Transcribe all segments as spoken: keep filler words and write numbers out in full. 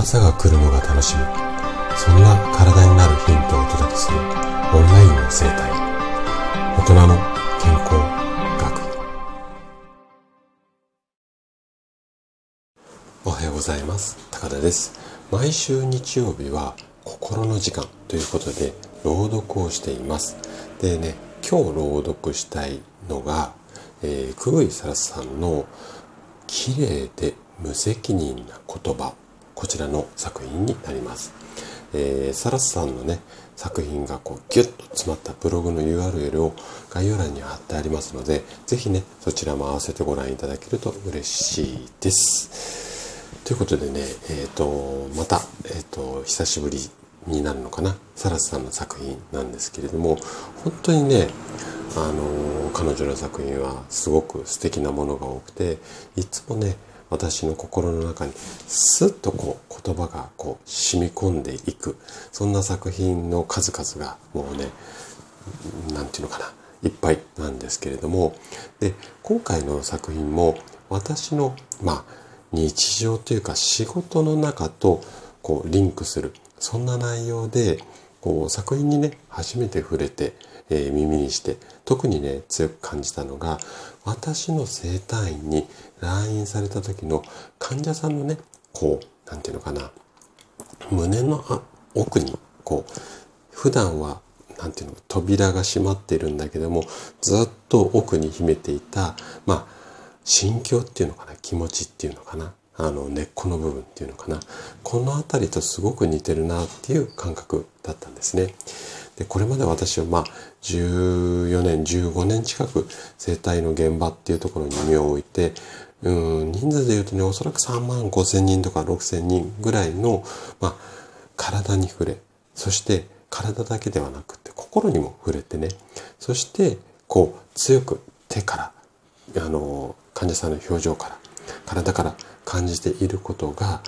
朝が来るのが楽しみ、そんな体になるヒントをお届けするオンラインの生態、大人の健康学。おはようございます。高田です。毎週日曜日は心の時間ということで朗読をしています。でね、今日朗読したいのが、えー、久々沙羅さんの綺麗で無責任な言葉、こちらの作品になります。えー、沙羅さんのね作品がこうギュッと詰まったブログの ユーアールエル を概要欄に貼ってありますので、ぜひねそちらも合わせてご覧いただけると嬉しいです。ということでね、えー、とまた、えー、と久しぶりになるのかな、沙羅さんの作品なんですけれども、本当にねあのー、彼女の作品はすごく素敵なものが多くて、いつもね私の心の中にスッとこう言葉がこう染み込んでいく、そんな作品の数々がもうねなんていうのかないっぱいなんですけれども、で今回の作品も私の、まあ、日常というか仕事の中とこうリンクする、そんな内容でこう作品にね初めて触れて、えー、耳にして、特にね強く感じたのが、私の整体院に来院された時の患者さんのねこうなんていうのかな、胸の奥にこう普段はなんていうの扉が閉まっているんだけども、ずっと奥に秘めていた、まあ心境っていうのかな、気持ちっていうのかな、あの根っこの部分っていうのかな、このあたりとすごく似てるなっていう感覚だったんですね。でこれまで私はまあじゅうよねんじゅうごねん近く整体の現場っていうところに身を置いて、うん人数でいうとねおそらくさんまんごせんにんとかろくせんにんぐらいの、まあ、体に触れ、そして体だけではなくて心にも触れてね、そしてこう強く手からあの患者さんの表情から体から感じていることが、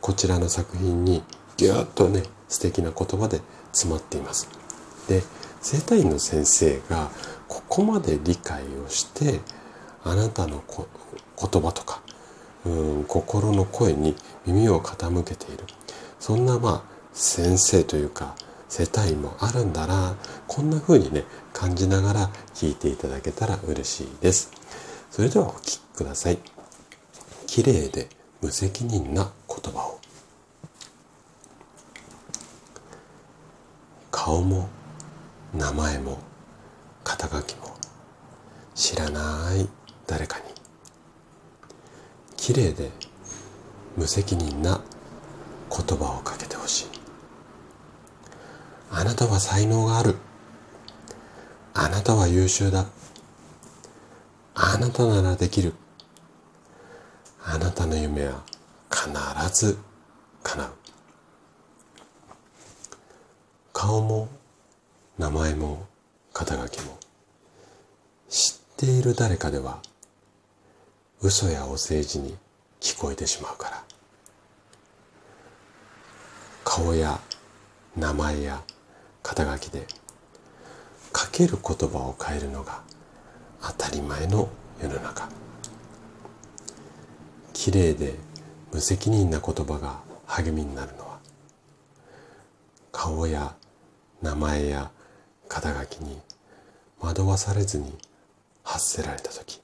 こちらの作品にギュッとね素敵な言葉で詰まっています。で整体院の先生がここまで理解をして、あなたのこ言葉とかうん心の声に耳を傾けている、そんなまあ先生というか整体院もあるんだな、こんな風にね感じながら聞いていただけたら嬉しいです。それではお聞きください。綺麗で無責任な言葉を。顔も名前も肩書きも知らない誰かに、綺麗で無責任な言葉をかけてほしい。あなたは才能がある。あなたは優秀だ。あなたならできる。あなたの夢は必ず叶う。顔も名前も肩書きも知っている誰かでは嘘やお世辞に聞こえてしまうから。顔や名前や肩書きでかける言葉を変えるのが当たり前の世の中。綺麗で無責任な言葉が励みになるのは、顔や名前や肩書きに惑わされずに発せられたとき、